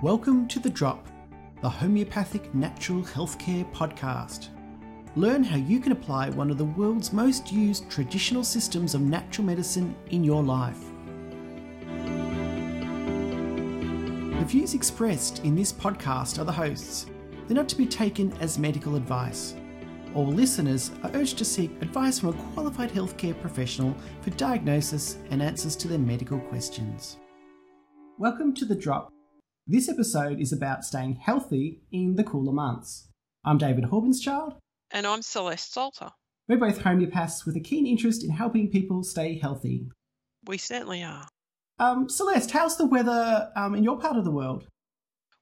Welcome to The Drop, the homeopathic natural healthcare podcast. Learn how you can apply one of the world's most used traditional systems of natural medicine in your life. The views expressed in this podcast are the hosts. They're not to be taken as medical advice. All listeners are urged to seek advice from a qualified healthcare professional for diagnosis and answers to their medical questions. Welcome to The Drop. This episode is about staying healthy in the cooler months. I'm David Horbinschild. And I'm Celeste Salter. We're both homeopaths with a keen interest in helping people stay healthy. We certainly are. Celeste, how's the weather in your part of the world?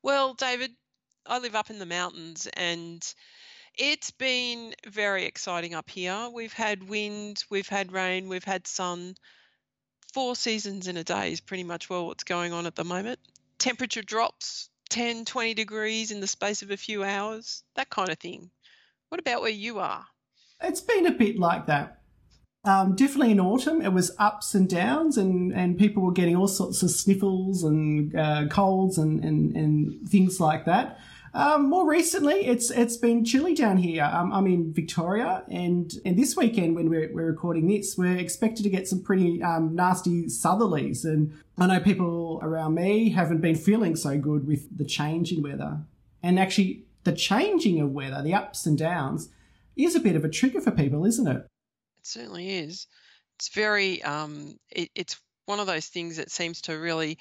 Well, David, I live up in the mountains and it's been very exciting up here. We've had wind, we've had rain, we've had sun. 4 seasons in a day is pretty much well what's going on at the moment. Temperature drops 10, 20 degrees in the space of a few hours, that kind of thing. What about where you are? It's been a bit like that. Definitely in autumn, it was ups and downs and people were getting all sorts of sniffles and colds and things like that. More recently, it's been chilly down here. I'm in Victoria and this weekend when we're recording this, we're expected to get some pretty nasty southerlies. And I know people around me haven't been feeling so good with the change in weather. And actually, the changing of weather, the ups and downs, is a bit of a trigger for people, isn't it? It certainly is. It's very it's one of those things that seems to really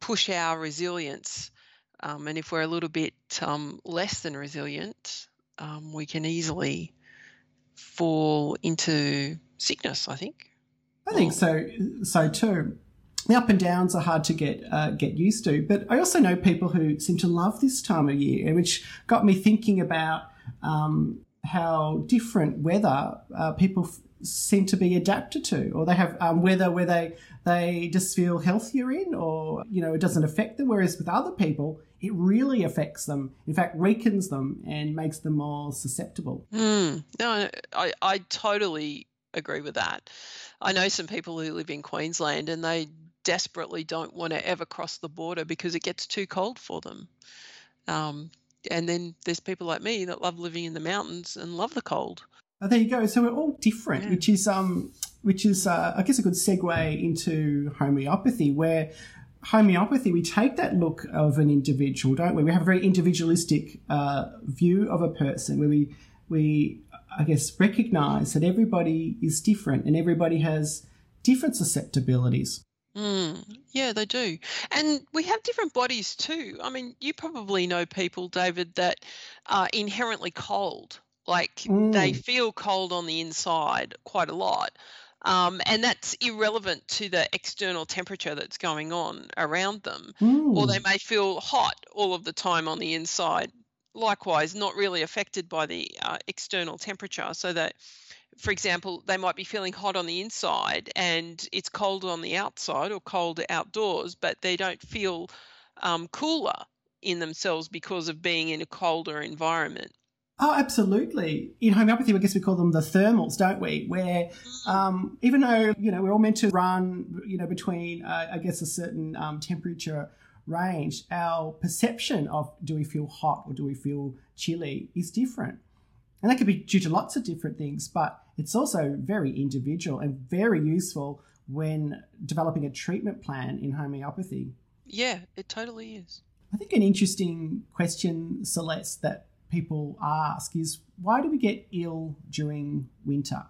push our resilience. And if we're a little bit less than resilient, we can easily fall into sickness, I think. I think so too. The up and downs are hard to get used to. But I also know people who seem to love this time of year, which got me thinking about how different weather people seem to be adapted to, or they have weather where they just feel healthier in, or, you know, it doesn't affect them, whereas with other people, it really affects them, in fact, weakens them and makes them more susceptible. No, I totally agree with that. I know some people who live in Queensland and they desperately don't want to ever cross the border because it gets too cold for them. And then there's people like me that love living in the mountains and love the cold. Oh, there you go. So we're all different, yeah. which is I guess a good segue into homeopathy, where homeopathy, we take that look of an individual, don't we? We have a very individualistic view of a person where we I guess recognise that everybody is different and everybody has different susceptibilities. Yeah, they do. And we have different bodies too. I mean, you probably know people, David, that are inherently cold. Like they feel cold on the inside quite a lot. And that's irrelevant to the external temperature that's going on around them. Or they may feel hot all of the time on the inside. Likewise, not really affected by the external temperature. So that, for example, they might be feeling hot on the inside and it's cold on the outside or cold outdoors, but they don't feel cooler in themselves because of being in a colder environment. Oh, absolutely. In homeopathy, I guess we call them the thermals, don't we? Where even though, you know, we're all meant to run, you know, between, I guess, a certain temperature range, our perception of do we feel hot or do we feel chilly is different. And that could be due to lots of different things, but it's also very individual and very useful when developing a treatment plan in homeopathy. Yeah, it totally is. I think an interesting question, Celeste, that people ask is, why do we get ill during winter?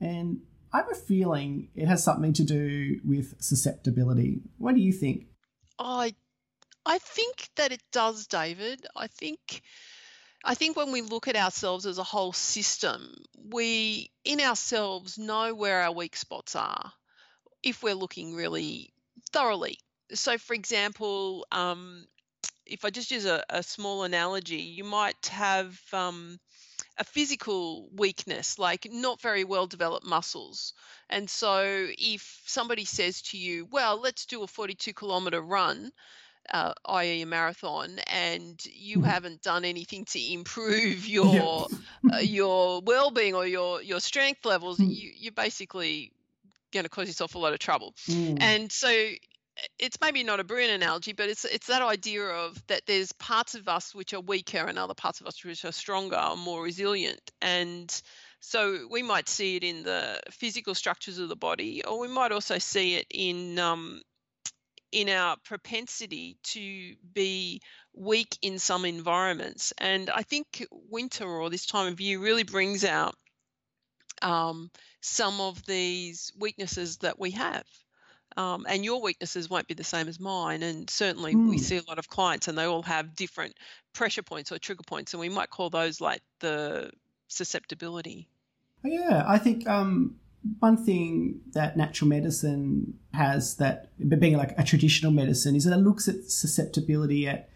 And I have a feeling it has something to do with susceptibility. What do you think? I think that it does, David. I think when we look at ourselves as a whole system, we in ourselves know where our weak spots are if we're looking really thoroughly. So, for example, if I just use a small analogy, you might have a physical weakness, like not very well developed muscles. And so if somebody says to you, well, let's do a 42-kilometre run, i.e. a marathon, and you haven't done anything to improve your your well-being or your strength levels, you're basically going to cause yourself a lot of trouble. And so it's maybe not a brilliant analogy, but it's that idea of that there's parts of us which are weaker and other parts of us which are stronger or more resilient. And so we might see it in the physical structures of the body, or we might also see it in our propensity to be weak in some environments. And I think winter, or this time of year, really brings out some of these weaknesses that we have. And your weaknesses won't be the same as mine. And certainly we see a lot of clients and they all have different pressure points or trigger points. And we might call those like the susceptibility. Yeah, I think one thing that natural medicine has that being like a traditional medicine is that it looks at susceptibility at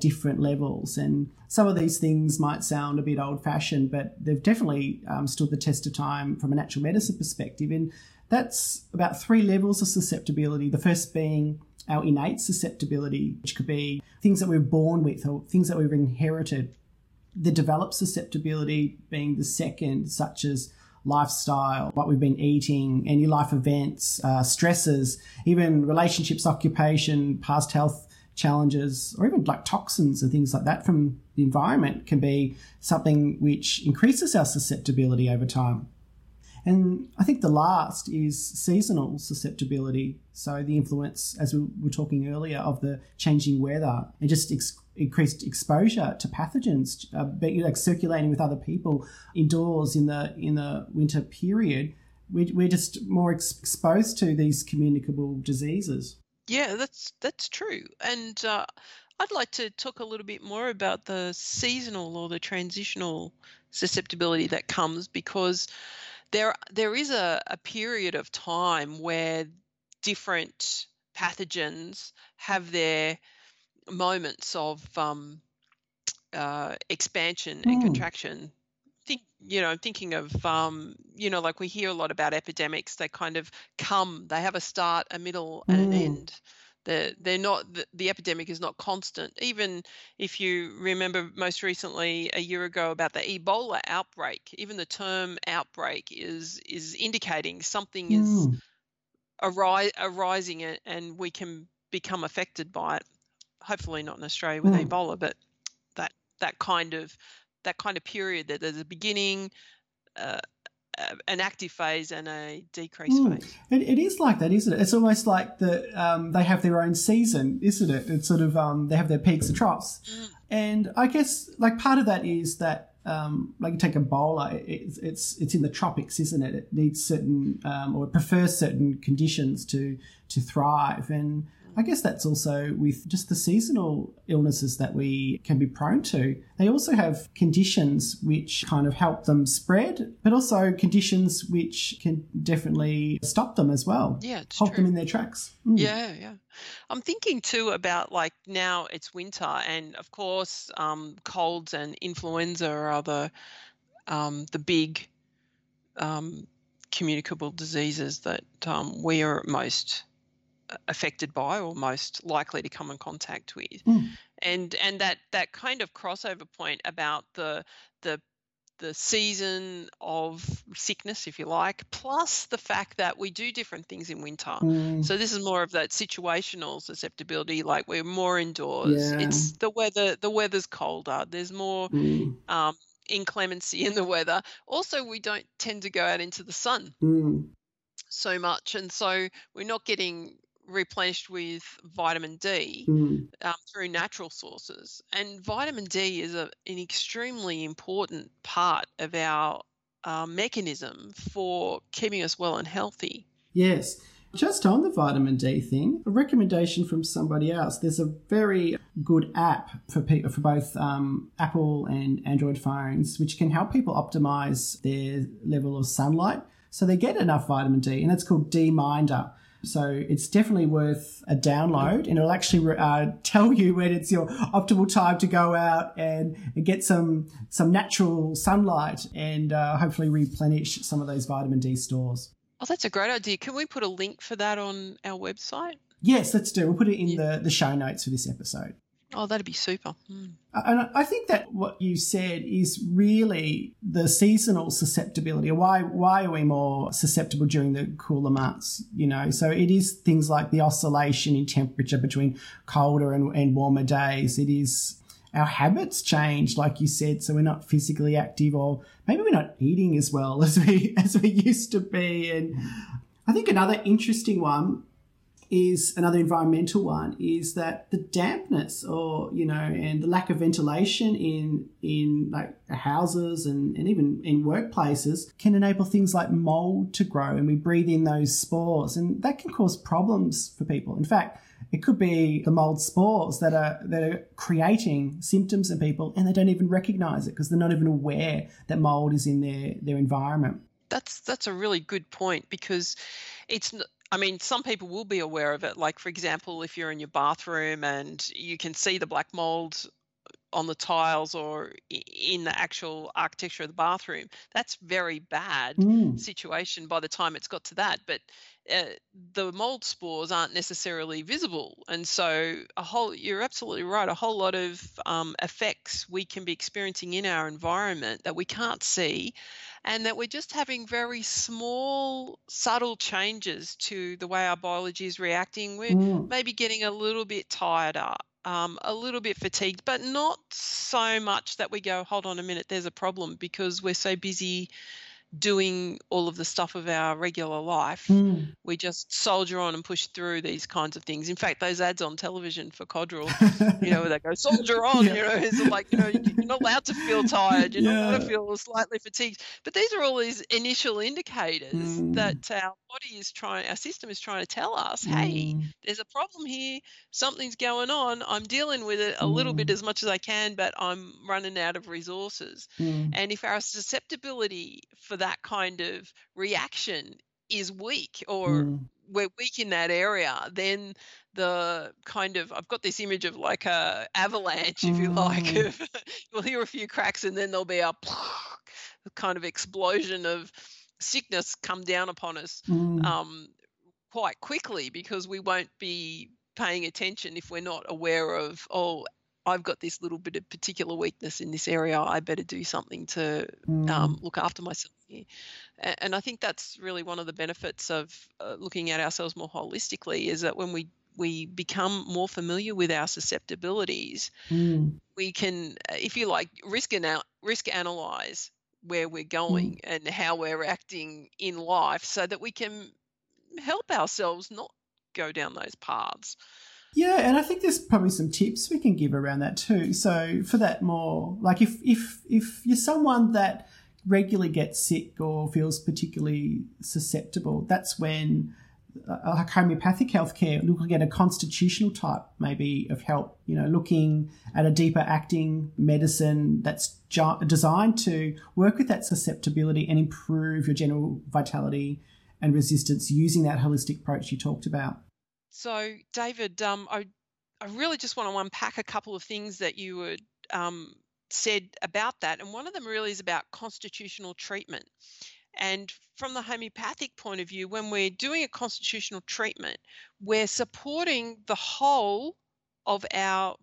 different levels. And some of these things might sound a bit old fashioned, but they've definitely stood the test of time from a natural medicine perspective. And that's about three levels of susceptibility. The first being our innate susceptibility, which could be things that we're born with or things that we've inherited. The developed susceptibility being the second, such as lifestyle, what we've been eating, any life events, stresses, even relationships, occupation, past health challenges, or even like toxins and things like that from the environment can be something which increases our susceptibility over time. And I think the last is seasonal susceptibility. So the influence, as we were talking earlier, of the changing weather and just increased exposure to pathogens, like circulating with other people indoors in the winter period. We're just more exposed to these communicable diseases. Yeah, that's true. And I'd like to talk a little bit more about the seasonal or the transitional susceptibility that comes, because there is a period of time where different pathogens have their moments of expansion and contraction. I'm thinking of like we hear a lot about epidemics. They kind of they have a start, a middle, and an end. They're not the epidemic is not constant. Even if you remember most recently a year ago about the Ebola outbreak, even the term outbreak is indicating something is arising and we can become affected by it. Hopefully not in Australia with Ebola, but that kind of period that there's a beginning, an active phase and a decrease phase. It is like that, isn't it? It's almost like they have their own season, isn't it? It's sort of they have their peaks and troughs. And I guess like part of that is that like you take Ebola, it's in the tropics, isn't it? It needs certain or it prefers certain conditions to thrive. And I guess that's also with just the seasonal illnesses that we can be prone to. They also have conditions which kind of help them spread, but also conditions which can definitely stop them as well. Yeah, it's Halt them in their tracks. Yeah. I'm thinking too about like now it's winter and of course colds and influenza are the big communicable diseases that we are most affected by or most likely to come in contact with, and that kind of crossover point about the season of sickness, if you like, plus the fact that we do different things in winter. So this is more of that situational susceptibility, like we're more indoors. It's the weather. The weather's colder. There's more inclemency in the weather. Also, we don't tend to go out into the sun so much, and so we're not getting replenished with vitamin D through natural sources. And vitamin D is an extremely important part of our mechanism for keeping us well and healthy. Yes. Just on the vitamin D thing, a recommendation from somebody else. There's a very good app for both Apple and Android phones, which can help people optimize their level of sunlight so they get enough vitamin D, and that's called D Minder. So it's definitely worth a download, and it'll actually tell you when it's your optimal time to go out and get some natural sunlight and hopefully replenish some of those vitamin D stores. Oh, that's a great idea. Can we put a link for that on our website? Yes, let's do. We'll put it in the show notes for this episode. Oh, that'd be super. Mm. And I think that what you said is really the seasonal susceptibility. Why are we more susceptible during the cooler months? You know, so it is things like the oscillation in temperature between colder and warmer days. It is our habits change, like you said, so we're not physically active, or maybe we're not eating as well as we used to be. And I think another interesting one is another environmental one is that the dampness, or you know, and the lack of ventilation in like houses and even in workplaces can enable things like mold to grow, and we breathe in those spores, and that can cause problems for people. In fact, it could be the mold spores that are creating symptoms in people, and they don't even recognize it because they're not even aware that mold is in their environment. That's a really good point, because it's some people will be aware of it. Like, for example, if you're in your bathroom and you can see the black mold on the tiles or in the actual architecture of the bathroom, that's very bad situation by the time it's got to that. But the mold spores aren't necessarily visible. And so you're absolutely right, a whole lot of effects we can be experiencing in our environment that we can't see, and that we're just having very small, subtle changes to the way our biology is reacting. We're maybe getting a little bit tired up, a little bit fatigued, but not so much that we go, hold on a minute, there's a problem, because we're so busy doing all of the stuff of our regular life. We just soldier on and push through these kinds of things. In fact, those ads on television for Codral, you know, where they go, soldier on, yeah. You know, it's like, you know, you're not allowed to feel tired, you're not allowed to feel slightly fatigued. But these are all these initial indicators that our body is our system is trying to tell us, hey, there's a problem here, something's going on, I'm dealing with it a little bit as much as I can, but I'm running out of resources. And if our susceptibility for that kind of reaction is weak, or we're weak in that area, then the kind of, I've got this image of like a avalanche, if you like, of, you'll hear a few cracks and then there'll be a kind of explosion of sickness come down upon us quite quickly, because we won't be paying attention if we're not aware of, oh, I've got this little bit of particular weakness in this area, I better do something to look after myself here. And I think that's really one of the benefits of looking at ourselves more holistically, is that when we become more familiar with our susceptibilities, we can, if you like, risk analyze where we're going and how we're acting in life, so that we can help ourselves not go down those paths. Yeah, and I think there's probably some tips we can give around that too. So for that more, like if you're someone that regularly gets sick or feels particularly susceptible, that's when like homeopathic healthcare, looking at a constitutional type maybe of help, you know, looking at a deeper acting medicine that's designed to work with that susceptibility and improve your general vitality and resistance using that holistic approach you talked about. So, David, I really just want to unpack a couple of things that you had said about that. And one of them really is about constitutional treatment. And from the homeopathic point of view, when we're doing a constitutional treatment, we're supporting the whole of our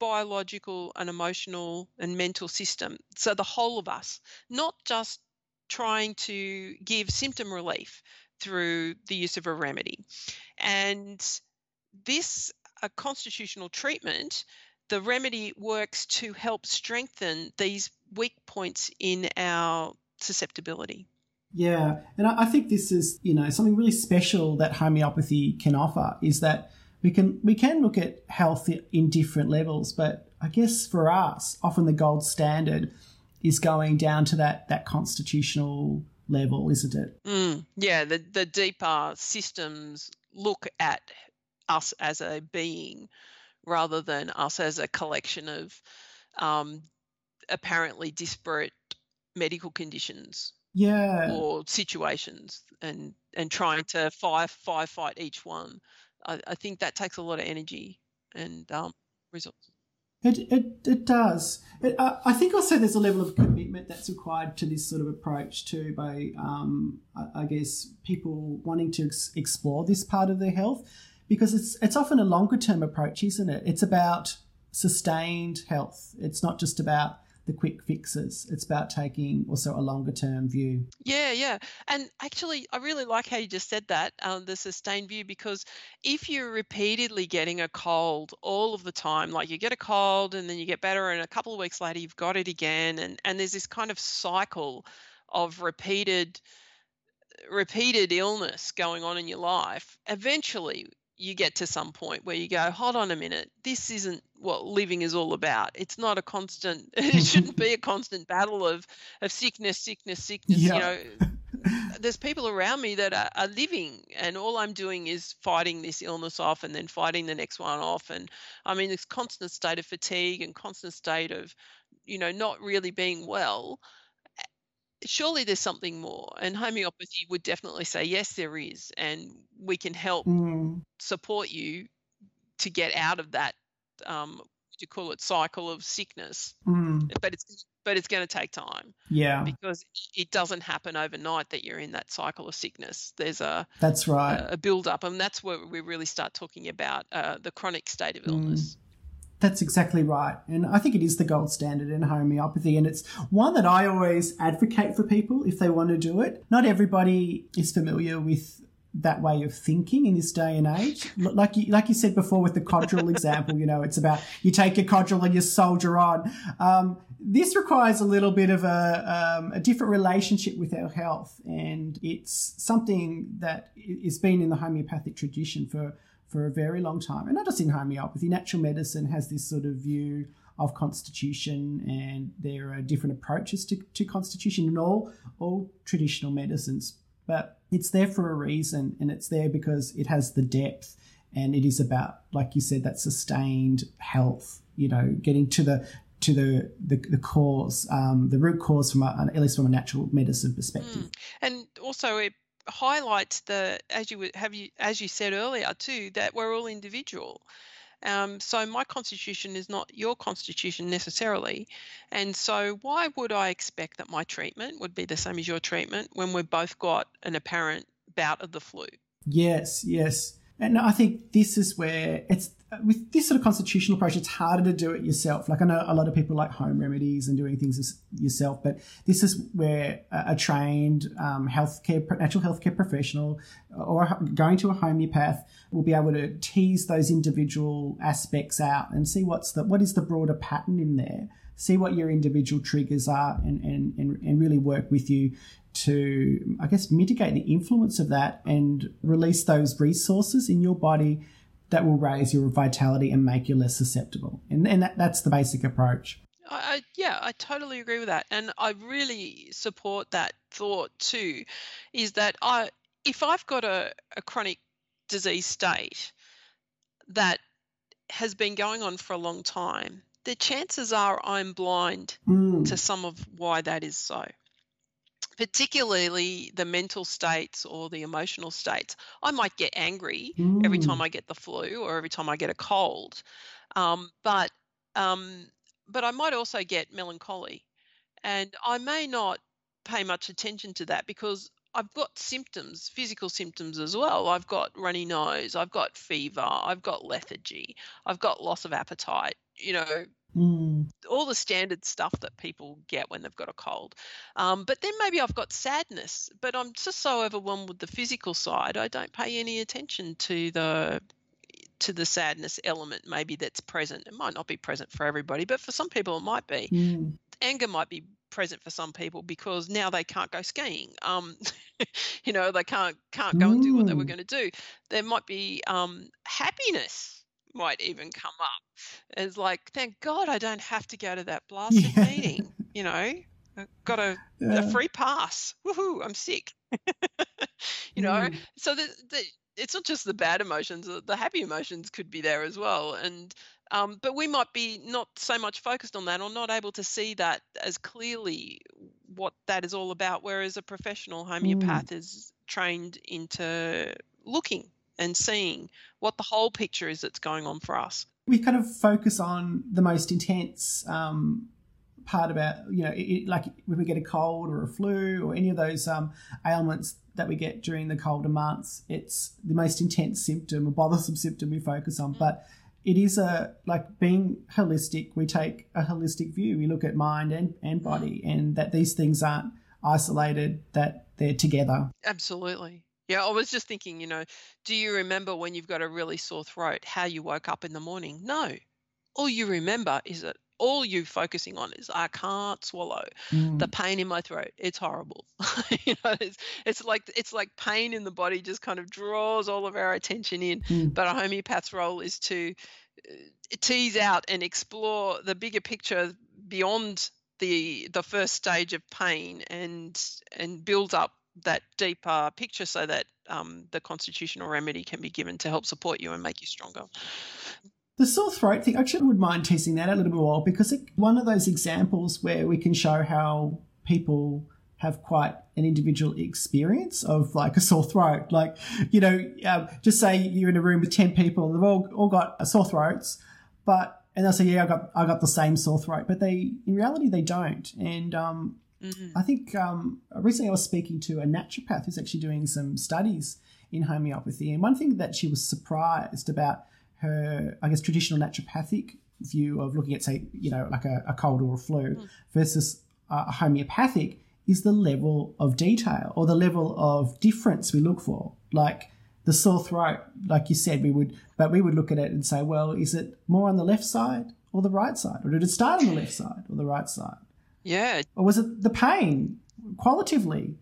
biological and emotional and mental system. So the whole of us, not just trying to give symptom relief through the use of a remedy. And this a constitutional treatment, the remedy works to help strengthen these weak points in our susceptibility. Yeah, and I think this is, you know, something really special that homeopathy can offer, is that we can look at health in different levels, but I guess for us, often the gold standard is going down to that constitutional level, isn't it? Yeah, the deeper systems look at us as a being rather than us as a collection of apparently disparate medical conditions. Yeah. Or situations, and trying to fight each one. I think that takes a lot of energy and resources. It does. I think also there's a level of commitment that's required to this sort of approach too, by I guess people wanting to explore this part of their health, because it's often a longer term approach, isn't it? It's about sustained health. It's not just about the quick fixes. It's about taking also a longer term view. Yeah. And actually, I really like how you just said that, the sustained view, because if you're repeatedly getting a cold all of the time, like you get a cold and then you get better and a couple of weeks later you've got it again, and there's this kind of cycle of repeated illness going on in your life, eventually you get to some point where you go, hold on a minute, this isn't what living is all about. It's not a constant, it shouldn't be a constant battle of sickness. Yeah. You know, there's people around me that are living, and all I'm doing is fighting this illness off and then fighting the next one off. And I mean, this constant state of fatigue and constant state of, you know, not really being well. Surely there's something more, and homeopathy would definitely say, yes, there is, and we can help support you to get out of that, you call it cycle of sickness, but it's going to take time. Yeah. Because it doesn't happen overnight that you're in that cycle of sickness. There's a build-up, and that's where we really start talking about the chronic state of illness. That's exactly right. And I think it is the gold standard in homeopathy. And it's one that I always advocate for people if they want to do it. Not everybody is familiar with that way of thinking in this day and age. Like you said before with the Codral example, you know, it's about you take a Codral and you soldier on. This requires a little bit of a different relationship with our health. And it's something that has been in the homeopathic tradition for a very long time. And not just in homeopathy, natural medicine has this sort of view of constitution, and there are different approaches to constitution in all traditional medicines. But it's there for a reason, and it's there because it has the depth, and it is about, like you said, that sustained health, you know, getting to the cause, the root cause, at least from a natural medicine perspective. And also it highlights as you said earlier too, that we're all individual. So my constitution is not your constitution necessarily, and so why would I expect that my treatment would be the same as your treatment when we've both got an apparent bout of the flu? Yes. And I think this is where it's, with this sort of constitutional approach, it's harder to do it yourself. Like, I know a lot of people like home remedies and doing things yourself, but this is where a trained natural healthcare professional or going to a homeopath will be able to tease those individual aspects out and see what is the broader pattern in there, see what your individual triggers are, and really work with you to, I guess, mitigate the influence of that and release those resources in your body that will raise your vitality and make you less susceptible. And that's the basic approach. I totally agree with that. And I really support that thought too, is that if I've got a chronic disease state that has been going on for a long time, the chances are I'm blind to some of why that is so. Particularly the mental states or the emotional states. I might get angry every time I get the flu or every time I get a cold, but I might also get melancholy, and I may not pay much attention to that because I've got symptoms, physical symptoms as well. I've got runny nose, I've got fever, I've got lethargy, I've got loss of appetite, you know, all the standard stuff that people get when they've got a cold. But then maybe I've got sadness, but I'm just so overwhelmed with the physical side, I don't pay any attention to the sadness element maybe that's present. It might not be present for everybody, but for some people it might be. Anger might be present for some people because now they can't go skiing. You know, they can't go and do what they were going to do. There might be happiness might even come up. It's like, thank God I don't have to go to that blasted meeting, you know. I've got a free pass. Woohoo, I'm sick. You know, so it's not just the bad emotions, the happy emotions could be there as well. And but we might be not so much focused on that or not able to see that as clearly what that is all about, whereas a professional homeopath is trained into looking and seeing what the whole picture is that's going on for us. We kind of focus on the most intense part about, you know, like when we get a cold or a flu or any of those ailments that we get during the colder months, it's the most intense symptom or bothersome symptom we focus on. But it is a, like, being holistic, we take a holistic view. We look at mind and body, and that these things aren't isolated, that they're together. Absolutely. Yeah, I was just thinking, you know, do you remember when you've got a really sore throat, how you woke up in the morning? No. All you remember is that all you're focusing on is, I can't swallow. Mm. The pain in my throat, it's horrible. You know, it's like pain in the body just kind of draws all of our attention in. Mm. But a homeopath's role is to tease out and explore the bigger picture beyond the first stage of pain and build up that deeper picture so that the constitutional remedy can be given to help support you and make you stronger. The sore throat thing, I actually would mind teasing that a little bit more, because it's one of those examples where we can show how people have quite an individual experience of, like, a sore throat. Like, you know, just say you're in a room with 10 people and they've all got sore throats, and they'll say, yeah, I got the same sore throat, but they, in reality, they don't. And I think recently I was speaking to a naturopath who's actually doing some studies in homeopathy, and one thing that she was surprised about her, I guess, traditional naturopathic view of looking at, say, you know, like a cold or a flu versus a homeopathic is the level of detail or the level of difference we look for. Like the sore throat, like you said, we would look at it and say, well, is it more on the left side or the right side? Or did it start on the left side or the right side? Yeah. Or was it the pain? Qualitatively,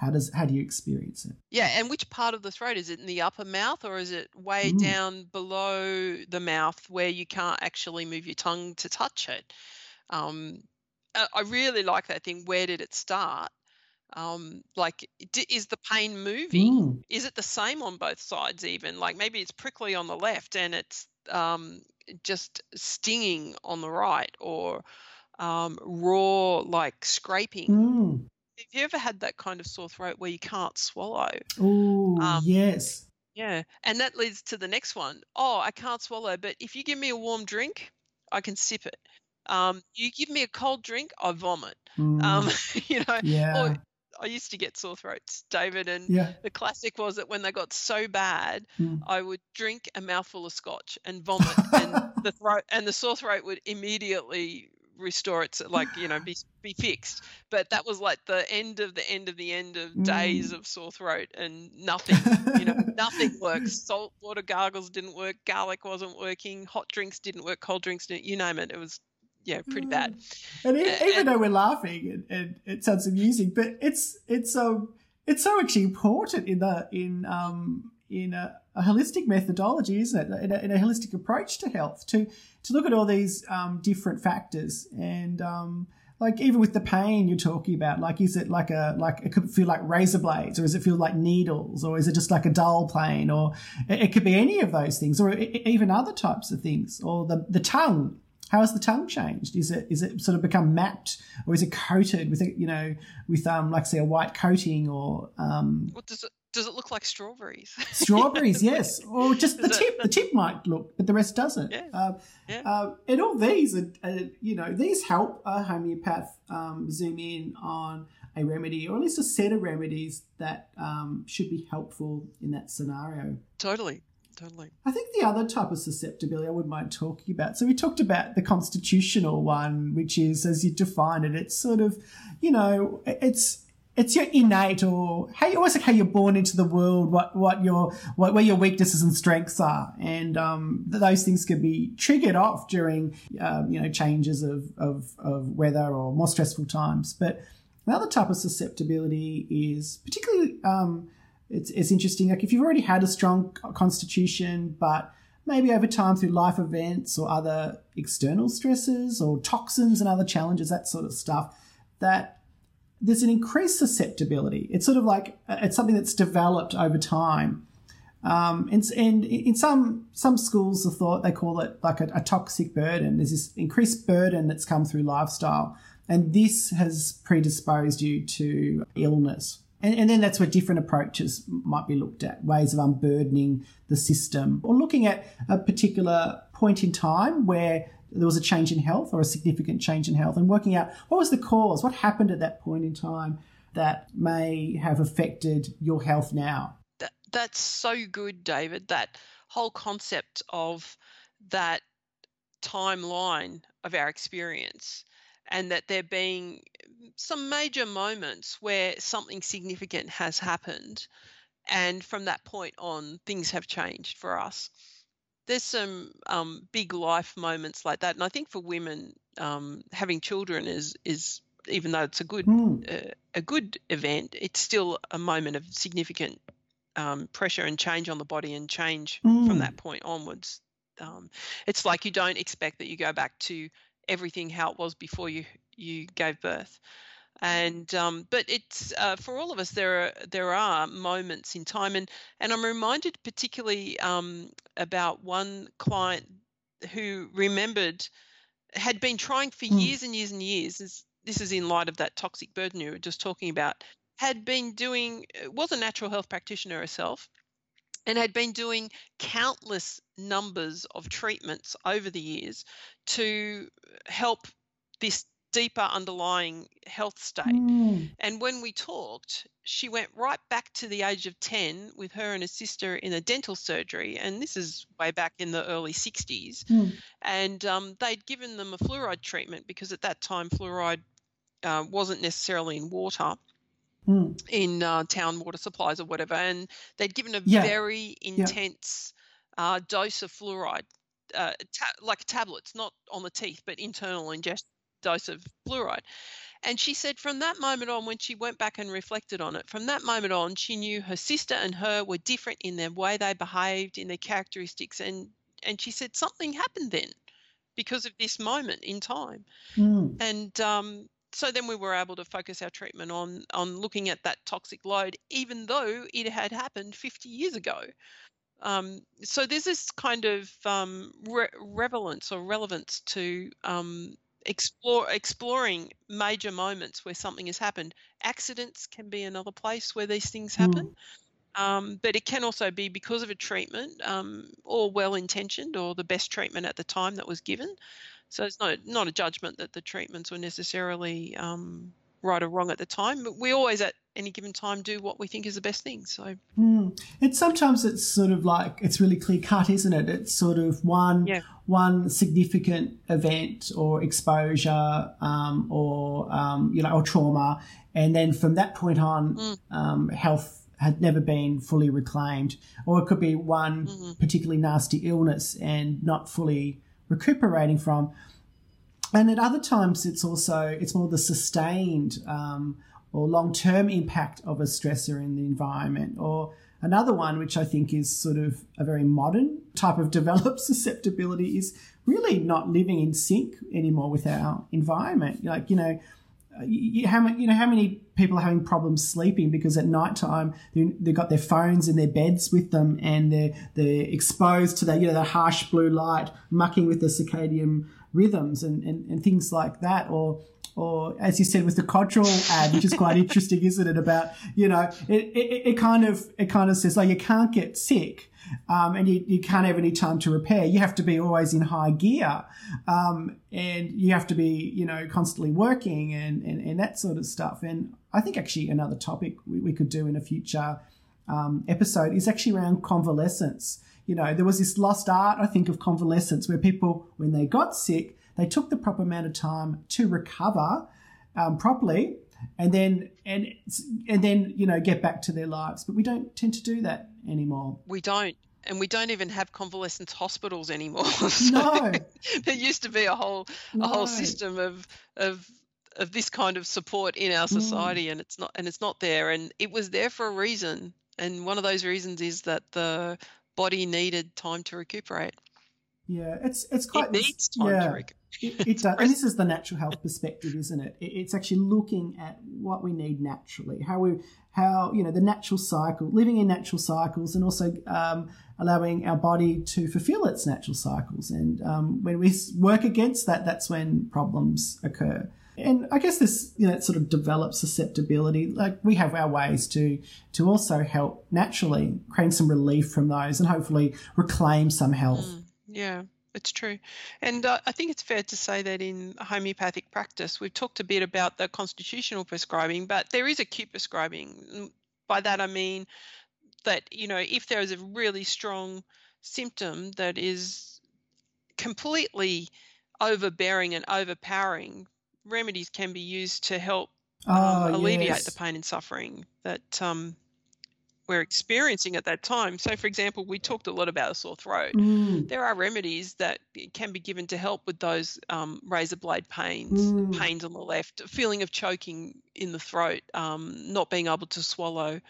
how do you experience it? Yeah, and which part of the throat? Is it in the upper mouth, or is it way down below the mouth where you can't actually move your tongue to touch it? I really like that thing, where did it start? Is the pain moving? Is it the same on both sides even? Like, maybe it's prickly on the left and it's just stinging on the right, or raw, like scraping. Have you ever had that kind of sore throat where you can't swallow? Yes. Yeah, and that leads to the next one. Oh, I can't swallow, but if you give me a warm drink, I can sip it. You give me a cold drink, I vomit. You know, yeah. Or I used to get sore throats, David, and the classic was that when they got so bad, I would drink a mouthful of scotch and vomit, and the sore throat would immediately restore it, like, you know, be fixed. But that was like the end of days of sore throat, and nothing worked. Salt water gargles didn't work, garlic wasn't working, hot drinks didn't work, cold drinks didn't, you name it. It was pretty bad. And though we're laughing and it sounds amusing, but it's so actually important in a holistic methodology, isn't it? In a holistic approach to health, to look at all these different factors, and like even with the pain you're talking about, like is it like it could feel like razor blades, or does it feel like needles, or is it just like a dull pain, or it could be any of those things, or even other types of things, or the tongue. How has the tongue changed? Is it sort of become mapped, or is it coated with a white coating, or what does it? Does it look like strawberries? Strawberries, yes. Or just the tip. The tip might look, but the rest doesn't. Yeah. And all these, these help a homeopath zoom in on a remedy, or at least a set of remedies that should be helpful in that scenario. Totally. I think the other type of susceptibility I wouldn't mind talking about. So we talked about the constitutional one, which is, as you define it, it's sort of, you know, it's your innate, or how you're born into the world, where your weaknesses and strengths are, and those things can be triggered off during changes of weather or more stressful times. But another type of susceptibility is particularly it's interesting. Like if you've already had a strong constitution, but maybe over time through life events or other external stresses or toxins and other challenges, that sort of stuff, that there's an increased susceptibility. It's sort of like it's something that's developed over time. And in some schools of thought, they call it like a toxic burden. There's this increased burden that's come through lifestyle, and this has predisposed you to illness. And then that's where different approaches might be looked at, ways of unburdening the system, or looking at a particular point in time where there was a change in health, or a significant change in health, and working out what was the cause, what happened at that point in time that may have affected your health now. That's so good, David, that whole concept of that timeline of our experience, and that there being some major moments where something significant has happened, and from that point on, things have changed for us. There's some big life moments like that, and I think for women, having children is even though it's a good event, it's still a moment of significant pressure and change on the body and change from that point onwards. It's like you don't expect that you go back to everything how it was before you gave birth. And but it's for all of us there are moments in time, and I'm reminded particularly about one client who remembered had been trying for years and years and years. This is in light of that toxic burden you were just talking about. Was a natural health practitioner herself, and had been doing countless numbers of treatments over the years to help this deeper underlying health state. And when we talked, she went right back to the age of 10 with her and her sister in a dental surgery, and this is way back in the early 60s. And they'd given them a fluoride treatment because at that time fluoride wasn't necessarily in water, in town water supplies or whatever, and they'd given a very intense dose of fluoride, like tablets, not on the teeth, but internal ingestion dose of fluoride. And she said from that moment on, when she went back and reflected on it, from that moment on, she knew her sister and her were different in their way they behaved, in their characteristics. And she said something happened then because of this moment in time. And so then we were able to focus our treatment on looking at that toxic load, even though it had happened 50 years ago. So there's this kind of relevance to exploring major moments where something has happened. Accidents can be another place where these things happen, but it can also be because of a treatment, or well-intentioned, or the best treatment at the time that was given. So it's not a judgment that the treatments were necessarily right or wrong at the time, but we always at any given time do what we think is the best thing. So it's sort of like it's really clear cut, isn't it? It's sort of one significant event or exposure or trauma, and then from that point on, health had never been fully reclaimed. Or it could be one particularly nasty illness and not fully recuperating from. And at other times it's more the sustained or long-term impact of a stressor in the environment. Or another one, which I think is sort of a very modern type of developed susceptibility, is really not living in sync anymore with our environment. Like, how many people are having problems sleeping because at night time they've got their phones in their beds with them, and they're exposed to that, the harsh blue light, mucking with the circadian rhythms and things like that. Or as you said with the Codral ad, which is quite interesting, isn't it? About it kind of says like you can't get sick, and you can't have any time to repair. You have to be always in high gear, and you have to be constantly working and that sort of stuff. And I think actually another topic we could do in a future episode is actually around convalescence. There was this lost art, I think, of convalescence, where people, when they got sick, they took the proper amount of time to recover properly, and then get back to their lives. But we don't tend to do that anymore. We don't, and we don't even have convalescent hospitals anymore. So no, there used to be a whole system of this kind of support in our society, and it's not there. And it was there for a reason, and one of those reasons is that the body needed time to recuperate. Yeah, it's quite. It needs time to recuperate. It does. And this is the natural health perspective, isn't it? It's actually looking at what we need naturally, how the natural cycle, living in natural cycles, and also allowing our body to fulfill its natural cycles. And when we work against that, that's when problems occur. And I guess this sort of develops susceptibility. Like we have our ways to also help naturally, create some relief from those, and hopefully reclaim some health. Yeah, it's true. And I think it's fair to say that in homeopathic practice, we've talked a bit about the constitutional prescribing, but there is acute prescribing. By that I mean that, if there is a really strong symptom that is completely overbearing and overpowering, remedies can be used to help alleviate the pain and suffering that we're experiencing at that time. So, for example, we talked a lot about a sore throat. There are remedies that can be given to help with those razor blade pains, pains on the left, feeling of choking in the throat, not being able to swallow,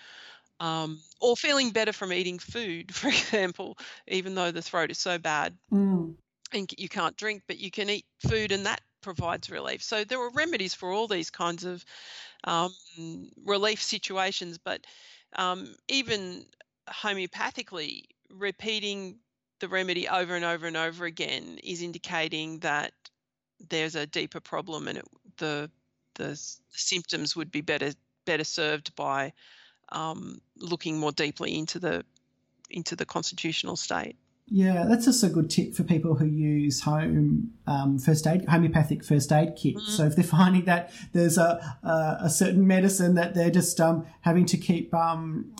or feeling better from eating food, for example, even though the throat is so bad and you can't drink, but you can eat food and that provides relief. So there are remedies for all these kinds of relief situations, but even homeopathically, repeating the remedy over and over and over again is indicating that there's a deeper problem, and the symptoms would be better served by looking more deeply into the constitutional state. Yeah, that's just a good tip for people who use homeopathic first aid kits. So if they're finding that there's a certain medicine that they're just having to keep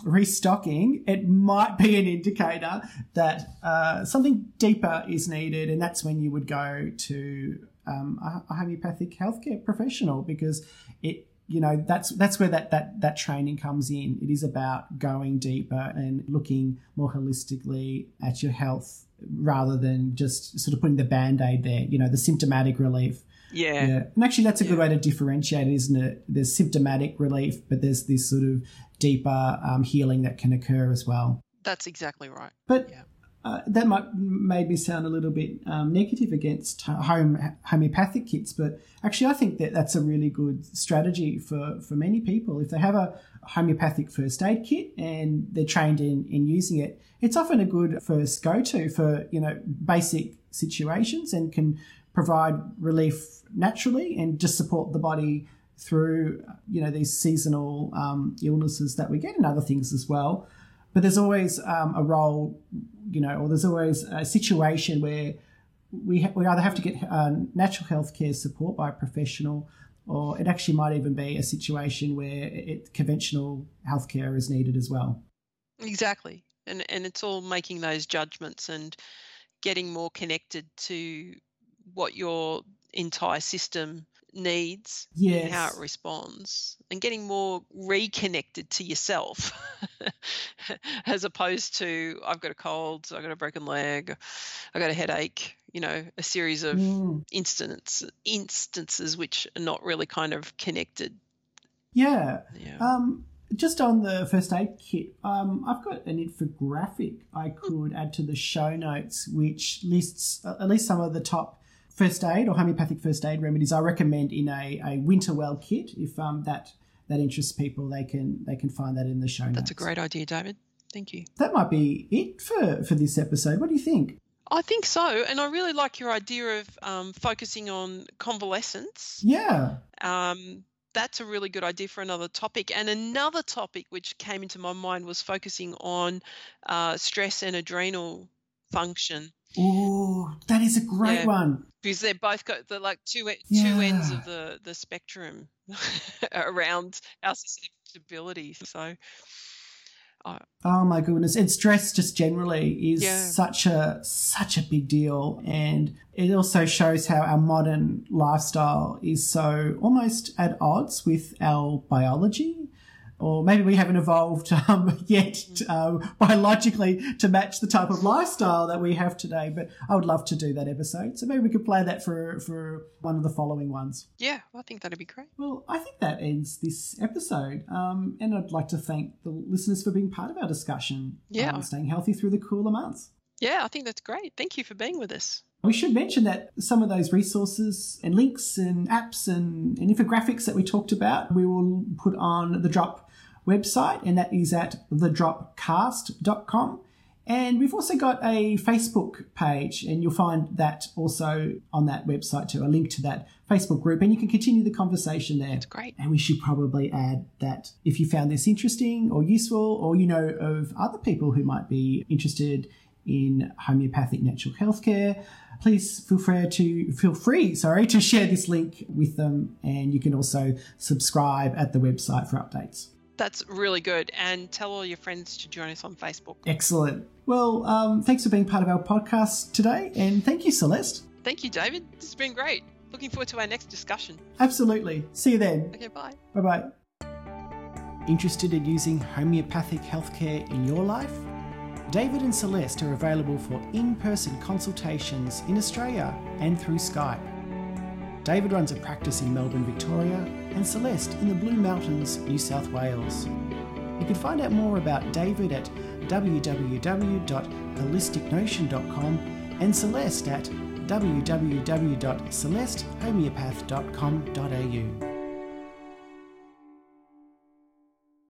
restocking, it might be an indicator that something deeper is needed, and that's when you would go to a homeopathic healthcare professional, because it, you know, that's where that training comes in. It is about going deeper and looking more holistically at your health rather than just sort of putting the Band-Aid there, you know, the symptomatic relief. Yeah. And actually that's a good way to differentiate it, isn't it? There's symptomatic relief, but there's this sort of deeper healing that can occur as well. That's exactly right. But that might made me sound a little bit negative against homeopathic kits, but actually I think that's a really good strategy for many people. If they have a homeopathic first aid kit and they're trained in using it, it's often a good first go-to for, you know, basic situations, and can provide relief naturally and just support the body through, you know, these seasonal illnesses that we get and other things as well. But there's always a role, you know, or there's always a situation where we either have to get natural healthcare support by a professional, or it actually might even be a situation where conventional healthcare is needed as well. Exactly. And it's all making those judgments and getting more connected to what your entire system needs, and how it responds, and getting more reconnected to yourself as opposed to I've got a cold, so I've got a broken leg, I've got a headache, you know, a series of instances which are not really kind of connected. Just on the first aid kit, I've got an infographic I could add to the show notes which lists at least some of the top first aid or homeopathic first aid remedies I recommend in a winter well kit. If that interests people, they can find that in the show notes. That's a great idea, David. Thank you. That might be it for this episode. What do you think? I think so, and I really like your idea of focusing on convalescence. Yeah. That's a really good idea for another topic. And another topic which came into my mind was focusing on stress and adrenal function. Oh, that is a great one. Because they're both they're like two ends of the spectrum around our susceptibility. So, oh my goodness, and stress just generally is such a big deal, and it also shows how our modern lifestyle is so almost at odds with our biology. Or maybe we haven't evolved yet biologically to match the type of lifestyle that we have today. But I would love to do that episode. So maybe we could play that for one of the following ones. Yeah, I think that'd be great. Well, I think that ends this episode. And I'd like to thank the listeners for being part of our discussion. Yeah. Staying healthy through the cooler months. Yeah, I think that's great. Thank you for being with us. We should mention that some of those resources and links and apps and infographics that we talked about, we will put on The Drop website, and that is at thedropcast.com. And we've also got a Facebook page, and you'll find that also on that website too, a link to that Facebook group, and you can continue the conversation there. That's great. And we should probably add that if you found this interesting or useful, or you know of other people who might be interested in homeopathic natural healthcare, please feel free to share this link with them, and you can also subscribe at the website for updates. That's really good. And tell all your friends to join us on Facebook. Excellent. Well, thanks for being part of our podcast today. And thank you, Celeste. Thank you, David. This has been great. Looking forward to our next discussion. Absolutely. See you then. Okay, bye. Bye-bye. Interested in using homeopathic healthcare in your life? David and Celeste are available for in-person consultations in Australia and through Skype. David runs a practice in Melbourne, Victoria, and Celeste in the Blue Mountains, New South Wales. You can find out more about David at www.holisticnotion.com and Celeste at www.celestehomeopath.com.au.